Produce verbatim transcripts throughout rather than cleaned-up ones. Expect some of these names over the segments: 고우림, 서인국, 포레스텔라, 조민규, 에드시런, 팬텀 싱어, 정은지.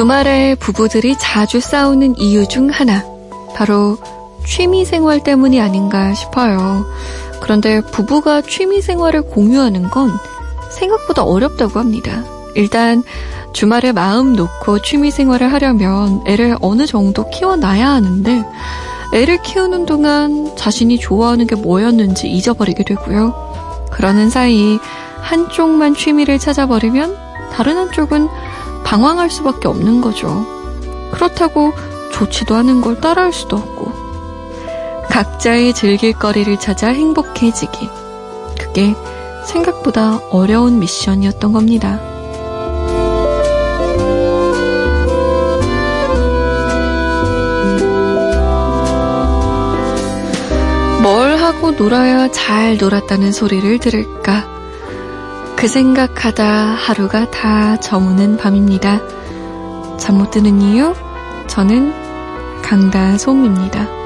주말에 부부들이 자주 싸우는 이유 중 하나, 바로 취미생활 때문이 아닌가 싶어요. 그런데 부부가 취미생활을 공유하는 건 생각보다 어렵다고 합니다. 일단 주말에 마음 놓고 취미생활을 하려면 애를 어느 정도 키워놔야 하는데 애를 키우는 동안 자신이 좋아하는 게 뭐였는지 잊어버리게 되고요. 그러는 사이 한쪽만 취미를 찾아버리면 다른 한쪽은 방황할 수밖에 없는 거죠. 그렇다고 좋지도 않은 걸 따라할 수도 없고 각자의 즐길 거리를 찾아 행복해지기, 그게 생각보다 어려운 미션이었던 겁니다. 뭘 하고 놀아야 잘 놀았다는 소리를 들을까? 그 생각하다 하루가 다 저무는 밤입니다. 잠 못 드는 이유? 저는 강다솜입니다.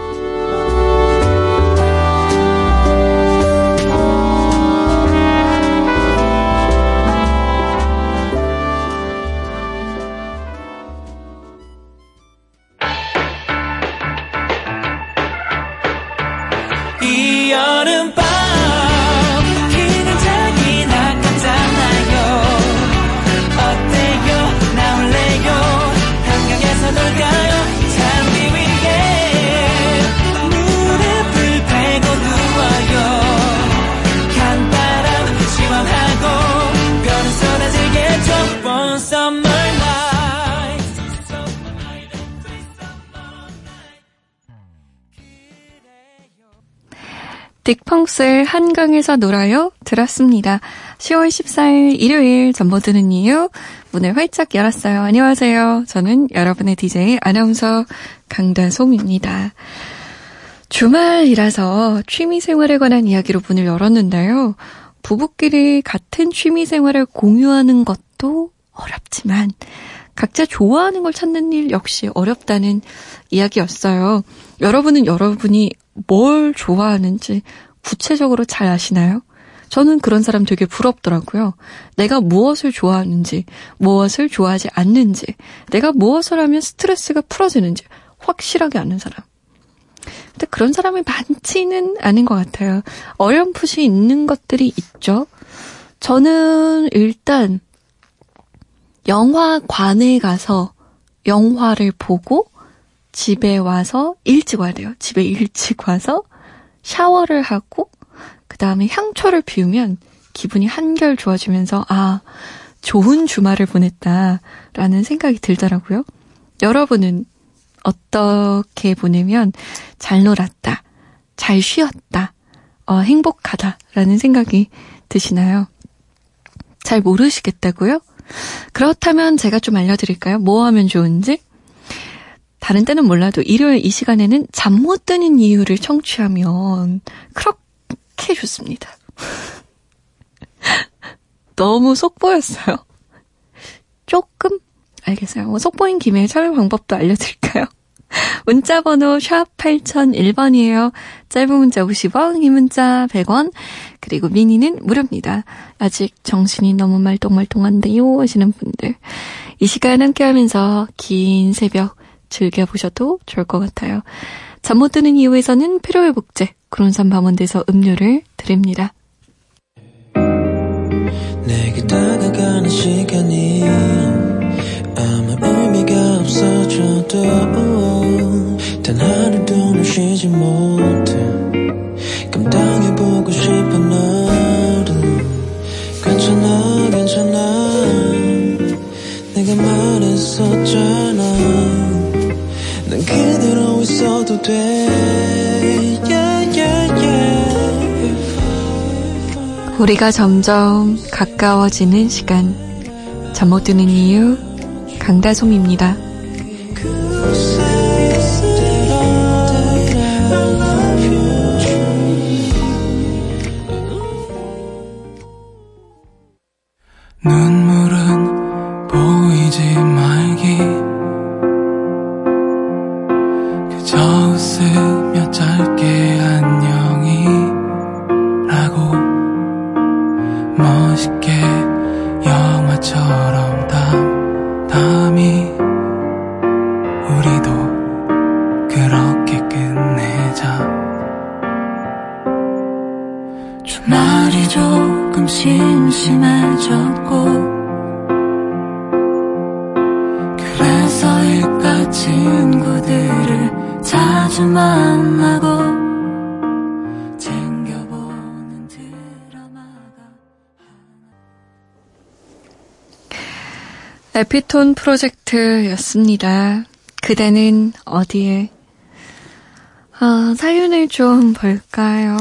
딕펑스의 한강에서 놀아요 들었습니다. 시월 십사일 일요일 잠 못 드는 이유 문을 활짝 열었어요. 안녕하세요. 저는 여러분의 디제이 아나운서 강다솜입니다. 주말이라서 취미생활에 관한 이야기로 문을 열었는데요. 부부끼리 같은 취미생활을 공유하는 것도 어렵지만 각자 좋아하는 걸 찾는 일 역시 어렵다는 이야기였어요. 여러분은 여러분이 뭘 좋아하는지 구체적으로 잘 아시나요? 저는 그런 사람 되게 부럽더라고요. 내가 무엇을 좋아하는지, 무엇을 좋아하지 않는지, 내가 무엇을 하면 스트레스가 풀어지는지 확실하게 아는 사람. 근데 그런 사람이 많지는 않은 것 같아요. 어렴풋이 있는 것들이 있죠. 저는 일단 영화관에 가서 영화를 보고 집에 와서 일찍 와야 돼요. 집에 일찍 와서 샤워를 하고 그 다음에 향초를 피우면 기분이 한결 좋아지면서 아, 좋은 주말을 보냈다라는 생각이 들더라고요. 여러분은 어떻게 보내면 잘 놀았다, 잘 쉬었다, 어, 행복하다라는 생각이 드시나요? 잘 모르시겠다고요? 그렇다면 제가 좀 알려드릴까요? 뭐 하면 좋은지? 다른 때는 몰라도 일요일 이 시간에는 잠 못 드는 이유를 청취하면 그렇게 좋습니다. 너무 속보였어요. 조금? 알겠어요. 뭐 속보인 김에 참여 방법도 알려드릴까요? 문자번호 샵 팔공공일 번이에요. 짧은 문자 오십 원, 긴 문자 백 원, 그리고 미니는 무료입니다. 아직 정신이 너무 말똥말똥한데요 하시는 분들. 이 시간 함께하면서 긴 새벽 즐겨보셔도 좋을 것 같아요. 잠 못 드는 이유에서는 필요회복제, 구론산 밤원대에서 음료를 드립니다. 내게 다가가는 시간이 아마 의미가 없어져도 단 하루도 멈추지 못해 감당해보고 싶은 너는 괜찮아 괜찮아 내가 말했었잖아 난 그대로 있어도 돼 yeah, yeah, yeah. 우리가 점점 가까워지는 시간 잠 못 드는 이유 강다솜입니다. 눈물은 보이지 말기 웃으며 짧게 안녕이라고 멋있게 영화처럼 담담히 심심해졌고 그래서일까 친구들을 자주 만나고 에피톤 프로젝트였습니다. 그대는 어디에? 아, 사연을 좀 볼까요?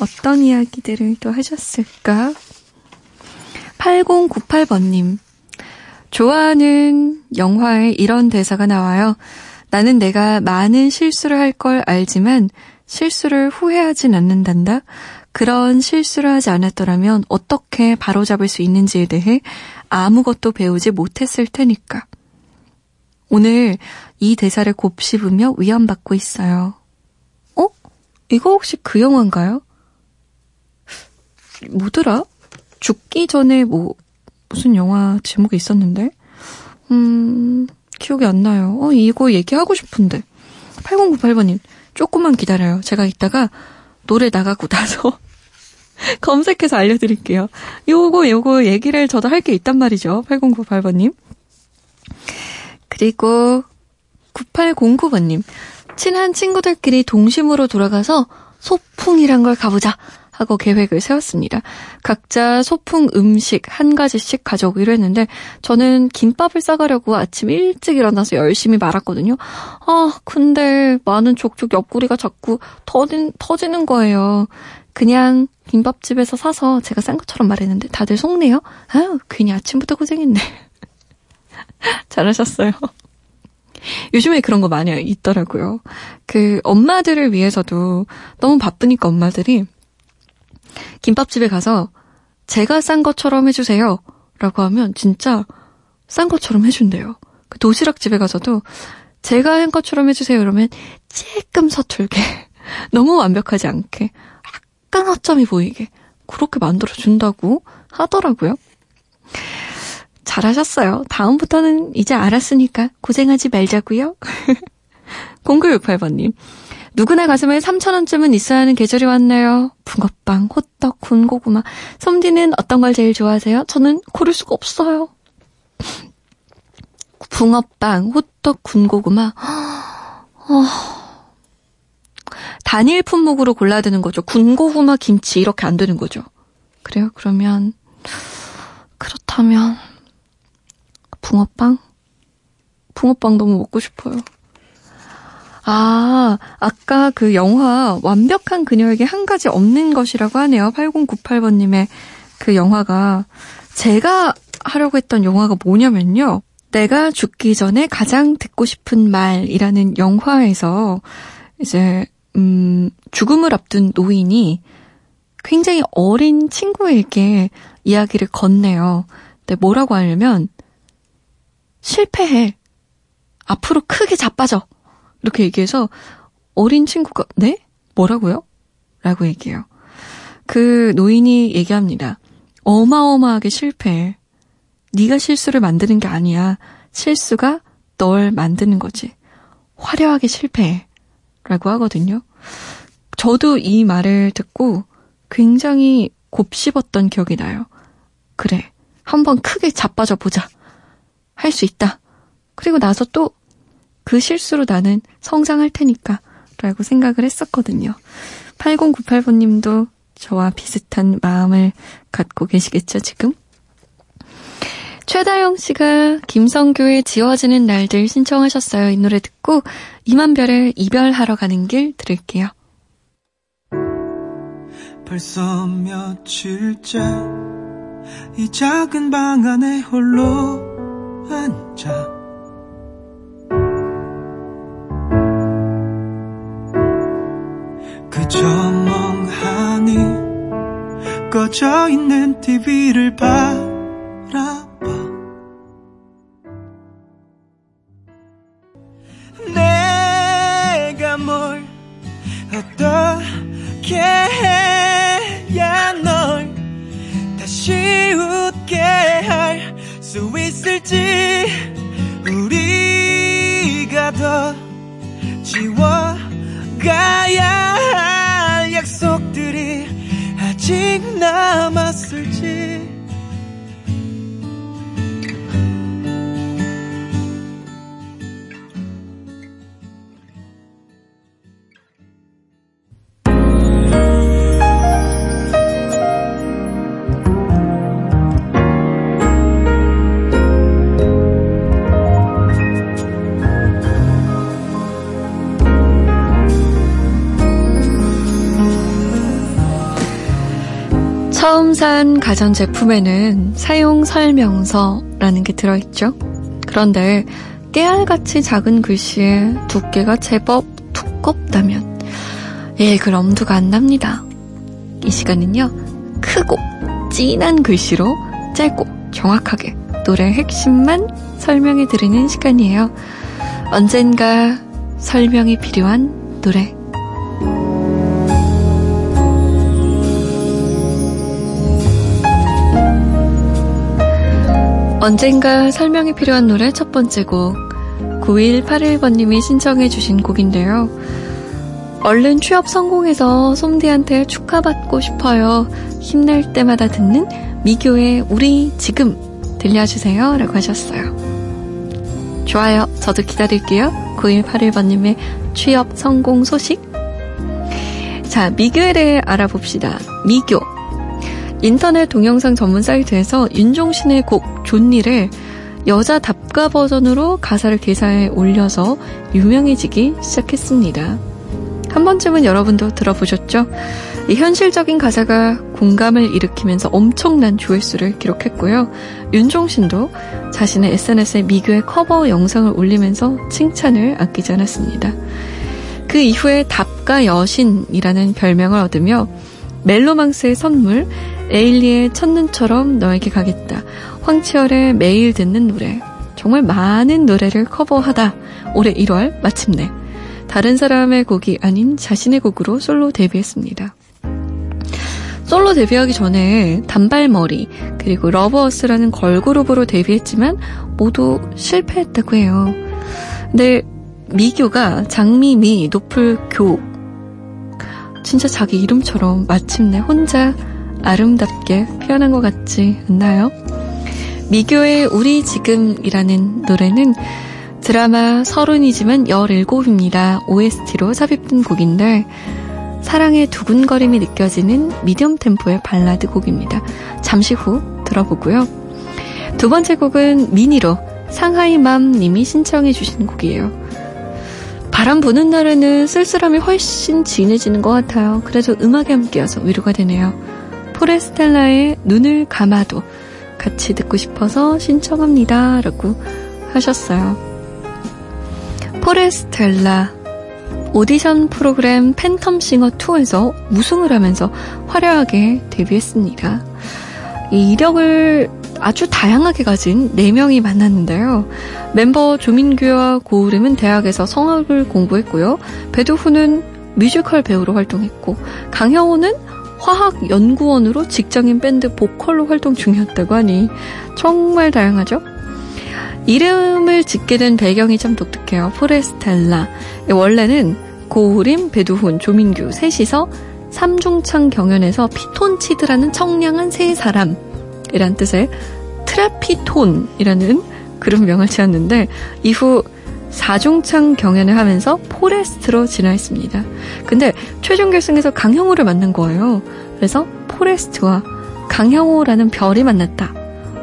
어떤 이야기들을 또 하셨을까? 팔공구팔 번님. 좋아하는 영화에 이런 대사가 나와요. 나는 내가 많은 실수를 할 걸 알지만 실수를 후회하진 않는단다. 그런 실수를 하지 않았더라면 어떻게 바로잡을 수 있는지에 대해 아무것도 배우지 못했을 테니까. 오늘 이 대사를 곱씹으며 위안받고 있어요. 어? 이거 혹시 그 영화인가요? 뭐더라? 죽기 전에 뭐 무슨 영화 제목이 있었는데? 음... 기억이 안 나요. 어, 이거 얘기하고 싶은데. 팔공구팔 번님, 조금만 기다려요. 제가 이따가 노래 나가고 나서 검색해서 알려드릴게요. 요거 요거 얘기를 저도 할 게 있단 말이죠. 팔공구팔 번님. 그리고 구팔공구 번님. 친한 친구들끼리 동심으로 돌아가서 소풍이란 걸 가보자 하고 계획을 세웠습니다. 각자 소풍 음식 한 가지씩 가져오기로 했는데 저는 김밥을 싸가려고 아침 일찍 일어나서 열심히 말았거든요. 아, 근데 많은 족족 옆구리가 자꾸 터진, 터지는 거예요. 그냥 김밥집에서 사서 제가 싼 것처럼 말했는데 다들 속네요. 아유, 괜히 아침부터 고생했네. 잘하셨어요. 요즘에 그런 거 많이 있더라고요. 그 엄마들을 위해서도 너무 바쁘니까 엄마들이 김밥집에 가서 제가 싼 것처럼 해주세요 라고 하면 진짜 싼 것처럼 해준대요. 그 도시락집에 가서도 제가 한 것처럼 해주세요 이러면 조금 서툴게 너무 완벽하지 않게 약간 허점이 보이게 그렇게 만들어준다고 하더라고요. 잘하셨어요. 다음부터는 이제 알았으니까 고생하지 말자고요. 공구육팔 번님. 누구나 가슴에 삼천 원쯤은 있어야 하는 계절이 왔네요. 붕어빵, 호떡, 군고구마. 섬디는 어떤 걸 제일 좋아하세요? 저는 고를 수가 없어요. 붕어빵, 호떡, 군고구마. 어... 단일 품목으로 골라야 되는 거죠. 군고구마, 김치 이렇게 안 되는 거죠. 그래요? 그러면 그렇다면 붕어빵? 붕어빵 너무 먹고 싶어요. 아, 아까 그 영화 완벽한 그녀에게 한 가지 없는 것이라고 하네요. 팔공구팔 번님의 그 영화가 제가 하려고 했던 영화가 뭐냐면요. 내가 죽기 전에 가장 듣고 싶은 말이라는 영화에서 이제 음, 죽음을 앞둔 노인이 굉장히 어린 친구에게 이야기를 건네요. 근데 뭐라고 하냐면 실패해. 앞으로 크게 자빠져. 이렇게 얘기해서 어린 친구가 네? 뭐라고요? 라고 얘기해요. 그 노인이 얘기합니다. 어마어마하게 실패해. 네가 실수를 만드는 게 아니야. 실수가 널 만드는 거지. 화려하게 실패해. 라고 하거든요. 저도 이 말을 듣고 굉장히 곱씹었던 기억이 나요. 그래, 한번 크게 자빠져 보자. 할 수 있다. 그리고 나서 또 그 실수로 나는 성장할 테니까 라고 생각을 했었거든요. 팔공구팔 번님도 저와 비슷한 마음을 갖고 계시겠죠, 지금? 최다영 씨가 김성규의 지워지는 날들 신청하셨어요. 이 노래 듣고 이만별의 이별하러 가는 길 들을게요. 벌써 며칠째 이 작은 방 안에 홀로 앉아 그저 멍하니 꺼져있는 티비를 바라봐 내가 뭘 어떻게 해야 널 다시 웃게 할 수 있을지 우리가 더 지워가야 할 약속들이 아직 아직 남았을지. 처음 산 가전제품에는 사용설명서라는 게 들어있죠. 그런데 깨알같이 작은 글씨에 두께가 제법 두껍다면 예, 그럼 두가 안 납니다. 이 시간은요, 크고 진한 글씨로 짧고 정확하게 노래의 핵심만 설명해드리는 시간이에요. 언젠가 설명이 필요한 노래. 언젠가 설명이 필요한 노래 첫 번째 곡, 구일팔일 번님이 신청해 주신 곡인데요. 얼른 취업 성공해서 솜디한테 축하받고 싶어요. 힘낼 때마다 듣는 미교의 우리 지금 들려주세요 라고 하셨어요. 좋아요, 저도 기다릴게요. 구일팔일 번님의 취업 성공 소식. 자, 미교에 대해 알아봅시다. 미교, 인터넷 동영상 전문 사이트에서 윤종신의 곡 존니를 여자 답가 버전으로 가사를 개사해 올려서 유명해지기 시작했습니다. 한 번쯤은 여러분도 들어보셨죠? 이 현실적인 가사가 공감을 일으키면서 엄청난 조회수를 기록했고요. 윤종신도 자신의 에스엔에스에 미교의 커버 영상을 올리면서 칭찬을 아끼지 않았습니다. 그 이후에 답가 여신이라는 별명을 얻으며 멜로망스의 선물, 에일리의 첫눈처럼 너에게 가겠다, 황치열의 매일 듣는 노래, 정말 많은 노래를 커버하다 올해 일월 마침내 다른 사람의 곡이 아닌 자신의 곡으로 솔로 데뷔했습니다. 솔로 데뷔하기 전에 단발머리 그리고 러브어스라는 걸그룹으로 데뷔했지만 모두 실패했다고 해요. 근데 미교가 장미미, 노풀교, 진짜 자기 이름처럼 마침내 혼자 아름답게 표현한 것 같지 않나요? 미교의 우리 지금이라는 노래는 드라마 서른이지만 열일곱입니다 오에스티로 삽입된 곡인데, 사랑의 두근거림이 느껴지는 미디엄 템포의 발라드 곡입니다. 잠시 후 들어보고요. 두 번째 곡은 미니로 상하이맘님이 신청해 주신 곡이에요. 바람 부는 날에는 쓸쓸함이 훨씬 진해지는 것 같아요. 그래서 음악에 함께여서 위로가 되네요. 포레스텔라의 눈을 감아도 같이 듣고 싶어서 신청합니다 라고 하셨어요. 포레스텔라, 오디션 프로그램 팬텀 싱어 이에서 우승을 하면서 화려하게 데뷔했습니다. 이 이력을 아주 다양하게 가진 네 명이 만났는데요. 멤버 조민규와 고우림은 대학에서 성악을 공부했고요. 배두훈은 뮤지컬 배우로 활동했고, 강형호는 화학연구원으로 직장인 밴드 보컬로 활동 중이었다고 하니 정말 다양하죠? 이름을 짓게 된 배경이 참 독특해요. 포레스텔라, 원래는 고우림, 배두훈, 조민규 셋이서 삼중창 경연에서 피톤치드라는 청량한 세 사람 이란 뜻의 트라피톤이라는 그룹명을 지었는데, 이후 사중창 경연을 하면서 포레스트로 진화했습니다. 근데 최종 결승에서 강형호를 만난 거예요. 그래서 포레스트와 강형호라는 별이 만났다,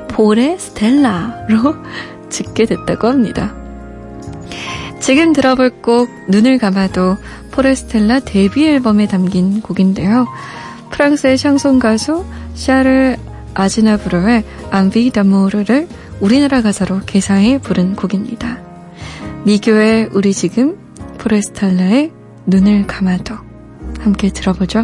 포레스텔라로 짓게 됐다고 합니다. 지금 들어볼 곡 눈을 감아도, 포레스텔라 데뷔 앨범에 담긴 곡인데요. 프랑스의 샹송 가수 샤르 아즈나브르의 안비 다모르를 우리나라 가사로 개사해 부른 곡입니다. 미교의 우리 지금, 포레스텔라의 눈을 감아도 함께 들어보죠.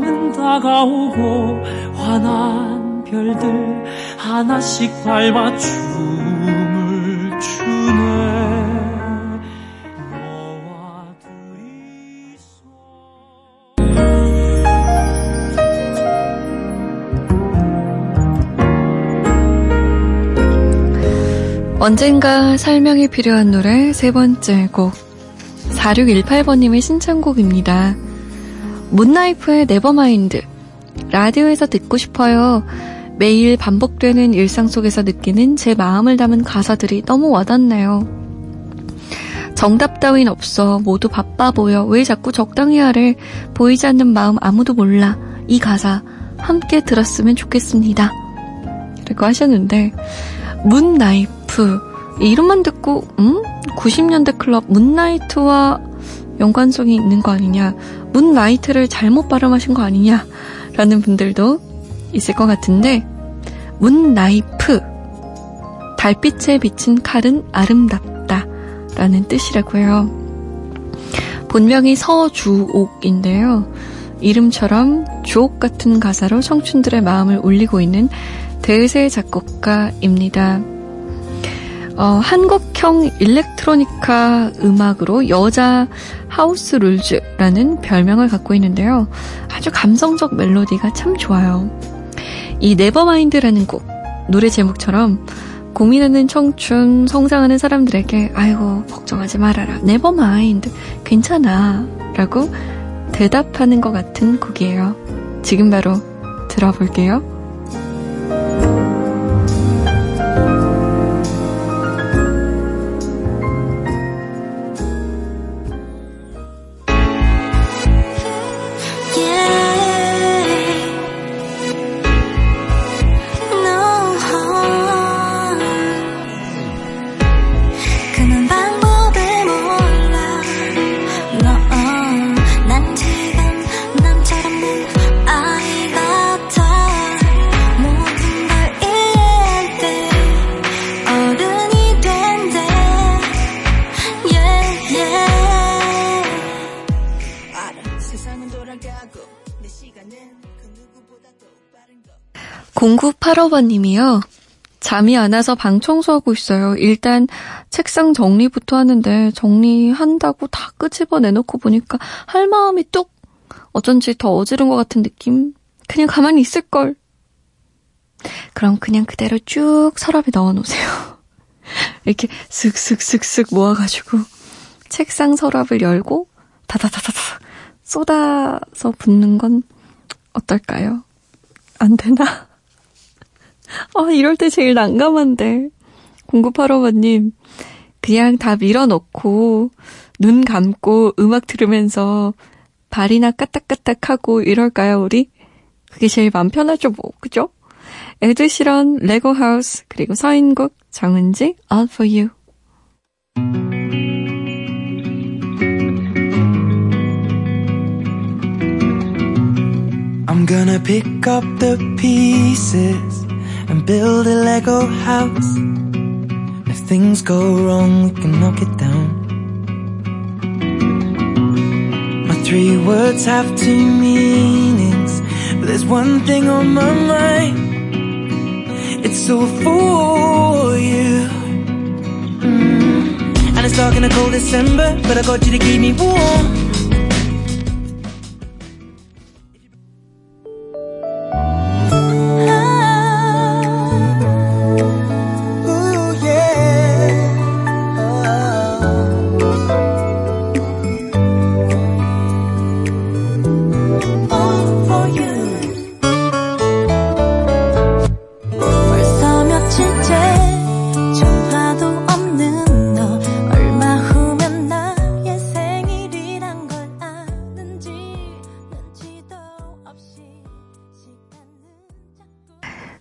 밤은 다가오고 환한 별들 하나씩 밟아 춤을 추네. 너와 둘이서 언젠가 설명이 필요한 노래 세 번째 곡 사육일팔 번님의 신청곡입니다. 문나이프의 네버마인드. 라디오에서 듣고 싶어요. 매일 반복되는 일상 속에서 느끼는 제 마음을 담은 가사들이 너무 와닿네요. 정답 따윈 없어. 모두 바빠 보여. 왜 자꾸 적당히 하래. 보이지 않는 마음 아무도 몰라. 이 가사 함께 들었으면 좋겠습니다. 이렇게 하셨는데 문나이프 이름만 듣고 음? 구십 년대 클럽 문나이트와 연관성이 있는 거 아니냐, 문나이트를 잘못 발음하신 거 아니냐 라는 분들도 있을 것 같은데, 문나이프 달빛에 비친 칼은 아름답다 라는 뜻이라고요. 본명이 서주옥인데요, 이름처럼 주옥 같은 가사로 청춘들의 마음을 울리고 있는 대세 작곡가입니다. 어, 한국형 일렉트로니카 음악으로 여자 하우스 룰즈라는 별명을 갖고 있는데요. 아주 감성적 멜로디가 참 좋아요. 이 네버마인드라는 곡, 노래 제목처럼 고민하는 청춘, 성장하는 사람들에게 아이고 걱정하지 말아라, 네버마인드, 괜찮아 라고 대답하는 것 같은 곡이에요. 지금 바로 들어볼게요. 공구팔오 번님이요. 잠이 안 와서 방 청소하고 있어요. 일단 책상 정리부터 하는데 정리한다고 다 끄집어내놓고 보니까 할 마음이 뚝, 어쩐지 더 어지른 것 같은 느낌. 그냥 가만히 있을걸. 그럼 그냥 그대로 쭉 서랍에 넣어놓으세요. 이렇게 슥슥슥슥 모아가지고 책상 서랍을 열고 다다다다다 쏟아서 붓는 건 어떨까요? 안 되나? 아, 이럴 때 제일 난감한데. 공구팔오 번님, 그냥 다 밀어넣고 눈 감고 음악 들으면서 발이나 까딱까딱하고 이럴까요 우리? 그게 제일 마음 편하죠 뭐, 그죠? 에드시런, 레고하우스, 그리고 서인국, 정은지, All for You. I'm gonna pick up the pieces and build a Lego house. If things go wrong, we can knock it down. My three words have two meanings, but there's one thing on my mind. It's all for you. Mm. And it's dark in a cold December, but I got you to keep me warm.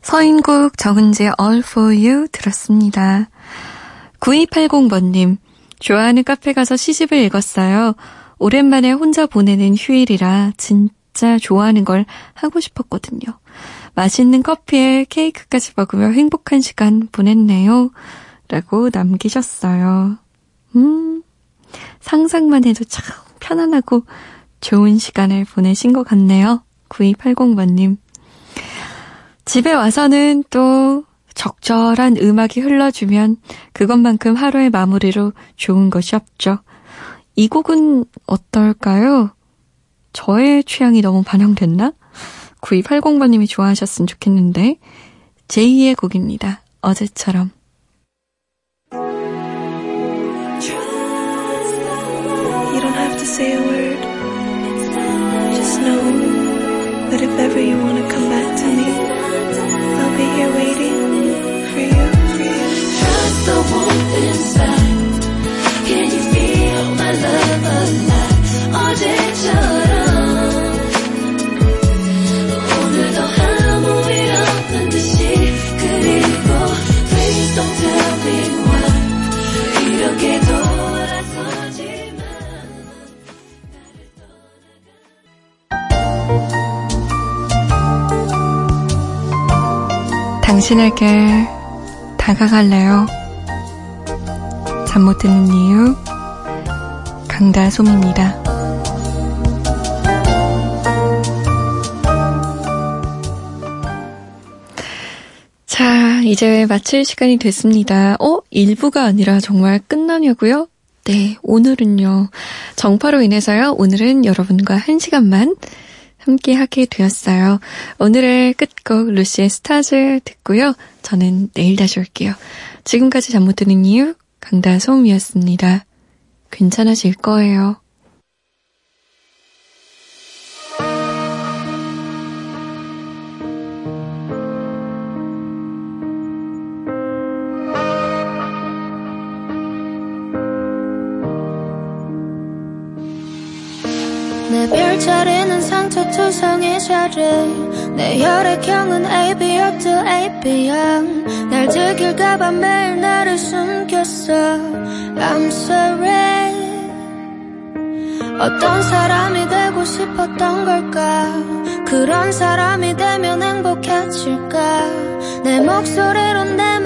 서인국, 정은지의 All for You 들었습니다. 구이팔공 번님, 좋아하는 카페 가서 시집을 읽었어요. 오랜만에 혼자 보내는 휴일이라 진짜 좋아하는 걸 하고 싶었거든요. 맛있는 커피에 케이크까지 먹으며 행복한 시간 보냈네요 라고 남기셨어요. 음, 상상만 해도 참 편안하고 좋은 시간을 보내신 것 같네요. 구이팔공번님. 집에 와서는 또 적절한 음악이 흘러주면 그것만큼 하루의 마무리로 좋은 것이 없죠. 이 곡은 어떨까요? 저의 취향이 너무 반영됐나? 구이팔공번님이 좋아하셨으면 좋겠는데. 제이의 곡입니다. 어제처럼. You don't have to say a word. Just know that if ever you want to come back to me, I'll be here waiting for you. Trust the warmth inside. Can you feel my love alive? 어제처럼. 오늘도 아무 일 없는 듯이 그리고 please don't tell me why 이렇게 돌아서지만 나를 떠나가 당신에게 다가갈래요. 잠 못 드는 이유 강다솜입니다. 자, 이제 마칠 시간이 됐습니다. 어? 일부가 아니라 정말 끝나냐고요? 네, 오늘은요. 정파로 인해서요. 오늘은 여러분과 한 시간만 함께하게 되었어요. 오늘의 끝곡 루시의 스타즈 듣고요. 저는 내일 다시 올게요. 지금까지 잠 못 드는 이유 강다솜이었습니다. 괜찮아질 거예요. 내 별자리는 상처투성이 자리 내 혈액형은 에이비야 to 에이비야 날 지킬까봐 매일 나를 숨겼어 I'm sorry 어떤 사람이 되고 싶었던 걸까 그런 사람이 되면 행복해질까 내 목소리로 내